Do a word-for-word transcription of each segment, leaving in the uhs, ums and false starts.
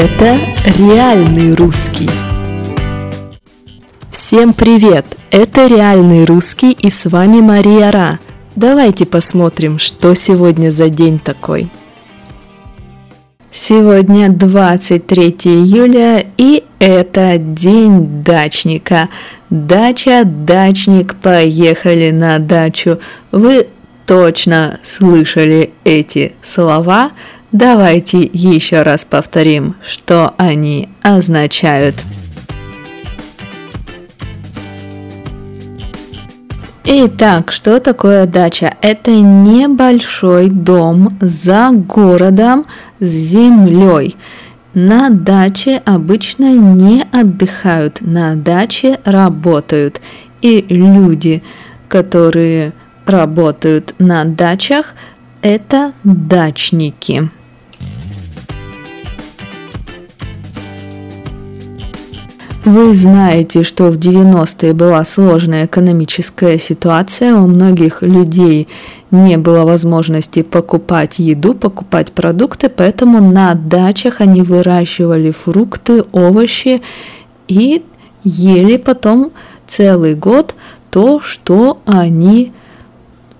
Это «Реальный русский». Всем привет! Это «Реальный русский» и с вами Мария Ра. Давайте посмотрим, что сегодня за день такой. Сегодня двадцать третье июля, и это день дачника. Дача, дачник, поехали на дачу. Вы точно слышали эти слова. Давайте еще раз повторим, что они означают. Итак, что такое дача? Это небольшой дом за городом с землей. На даче обычно не отдыхают, на даче работают. И люди, которые работают на дачах, это дачники. Вы знаете, что в девяностые была сложная экономическая ситуация, у многих людей не было возможности покупать еду, покупать продукты, поэтому на дачах они выращивали фрукты, овощи и ели потом целый год то, что они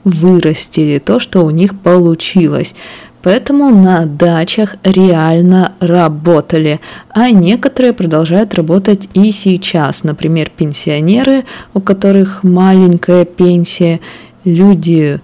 вырастили, то, что у них получилось. Поэтому на дачах реально работали, а некоторые продолжают работать и сейчас. Например, пенсионеры, у которых маленькая пенсия, люди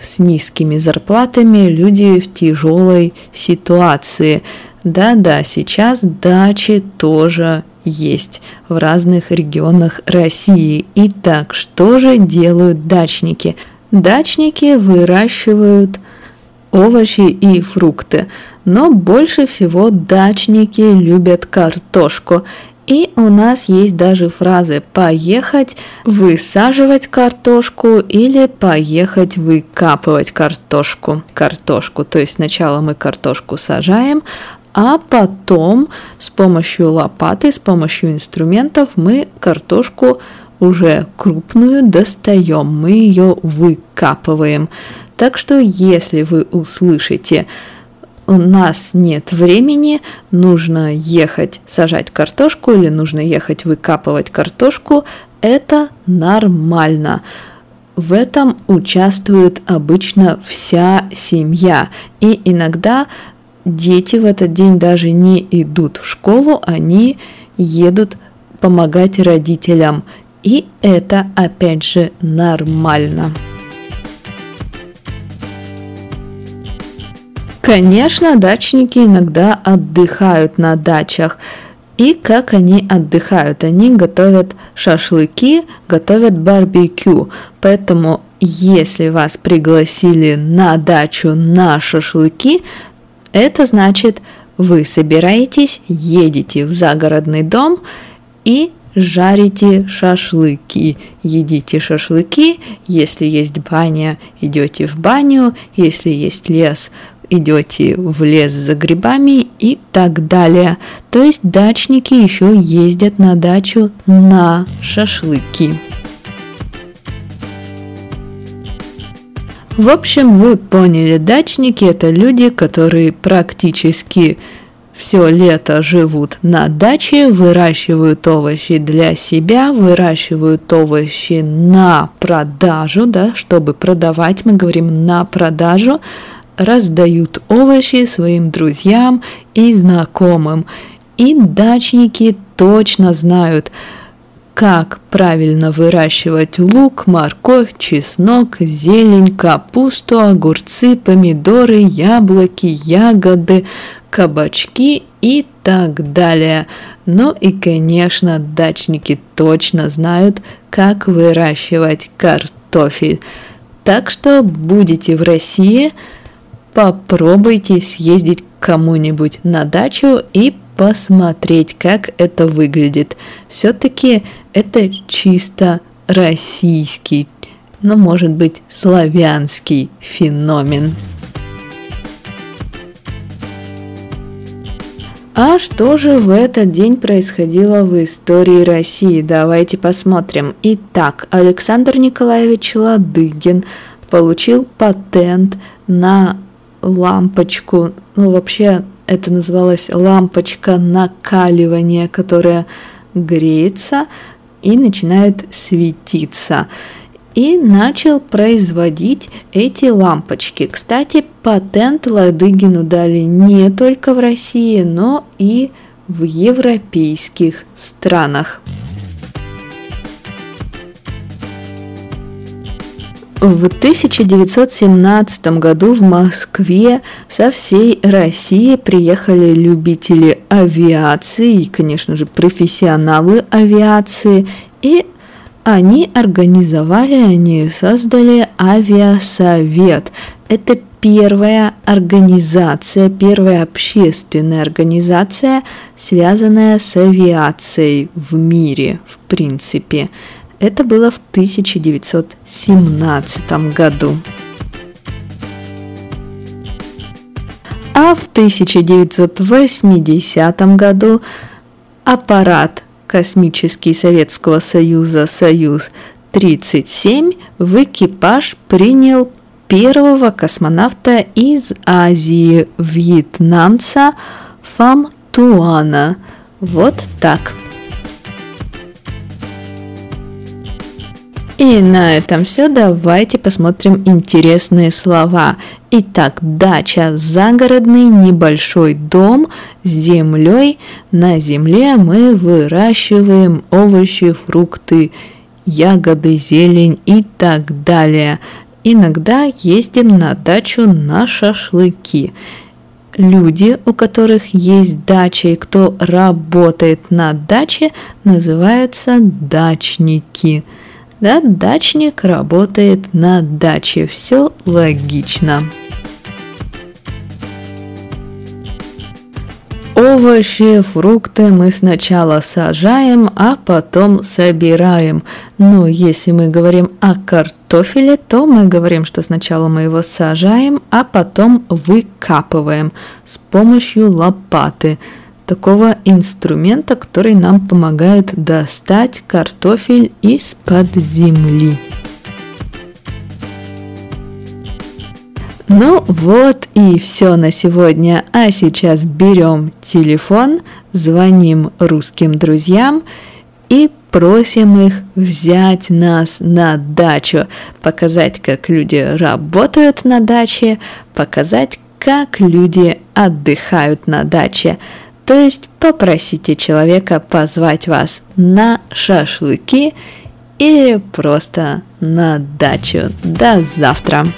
с низкими зарплатами, люди в тяжелой ситуации. Да-да, сейчас дачи тоже есть в разных регионах России. Итак, что же делают дачники? Дачники выращивают овощи и фрукты, но больше всего дачники любят картошку. И у нас есть даже фразы «поехать высаживать картошку» или «поехать выкапывать картошку». Картошку, то есть сначала мы картошку сажаем, а потом с помощью лопаты, с помощью инструментов мы картошку уже крупную достаем, мы ее выкапываем. Так что, если вы услышите «у нас нет времени», «нужно ехать сажать картошку» или «нужно ехать выкапывать картошку», это нормально. В этом участвует обычно вся семья. И иногда дети в этот день даже не идут в школу, они едут помогать родителям. И это, опять же, нормально. Конечно, дачники иногда отдыхают на дачах. И как они отдыхают? Они готовят шашлыки, готовят барбекю. Поэтому, если вас пригласили на дачу на шашлыки, это значит, вы собираетесь, едете в загородный дом и жарите шашлыки, едите шашлыки, если есть баня, идете в баню, если есть лес, идете в лес за грибами и так далее. То есть дачники еще ездят на дачу на шашлыки. В общем, вы поняли, дачники – это люди, которые практически все лето живут на даче, выращивают овощи для себя, выращивают овощи на продажу, да, чтобы продавать, мы говорим на продажу, раздают овощи своим друзьям и знакомым. И дачники точно знают, как правильно выращивать лук, морковь, чеснок, зелень, капусту, огурцы, помидоры, яблоки, ягоды, кабачки и так далее. Ну и, конечно, дачники точно знают, как выращивать картофель. Так что будете в России, попробуйте съездить к кому-нибудь на дачу и посмотреть, как это выглядит. Все-таки это чисто российский, но, может быть, славянский феномен. А что же в этот день происходило в истории России? Давайте посмотрим. Итак, Александр Николаевич Лодыгин получил патент на лампочку, ну вообще Это называлось лампочка накаливания, которая греется и начинает светиться. И начал производить эти лампочки. Кстати, патент Лодыгину дали не только в России, но и в европейских странах. В тысяча девятьсот семнадцатом году в Москве со всей России приехали любители авиации и, конечно же, профессионалы авиации, и они организовали, они создали Авиасовет. Это первая организация, первая общественная организация, связанная с авиацией в мире, в принципе. Это было в тысяча девятьсот семнадцатом году. А в тысяча девятьсот восьмидесятом году аппарат космический Советского Союза «Союз тридцать семь» в экипаж принял первого космонавта из Азии, вьетнамца Фам Туана. Вот так. И на этом все. Давайте посмотрим интересные слова. Итак, дача, загородный небольшой дом с землей. На земле мы выращиваем овощи, фрукты, ягоды, зелень и так далее. Иногда ездим на дачу на шашлыки. Люди, у которых есть дача и кто работает на даче, называются дачники. Да, дачник работает на даче. Все логично. Овощи, фрукты мы сначала сажаем, а потом собираем. Но если мы говорим о картофеле, то мы говорим, что сначала мы его сажаем, а потом выкапываем с помощью лопаты. Такого инструмента, который нам помогает достать картофель из-под земли. Ну вот и все на сегодня. А сейчас берем телефон, звоним русским друзьям и просим их взять нас на дачу, показать, как люди работают на даче, показать, как люди отдыхают на даче. То есть попросите человека позвать вас на шашлыки или просто на дачу. До завтра!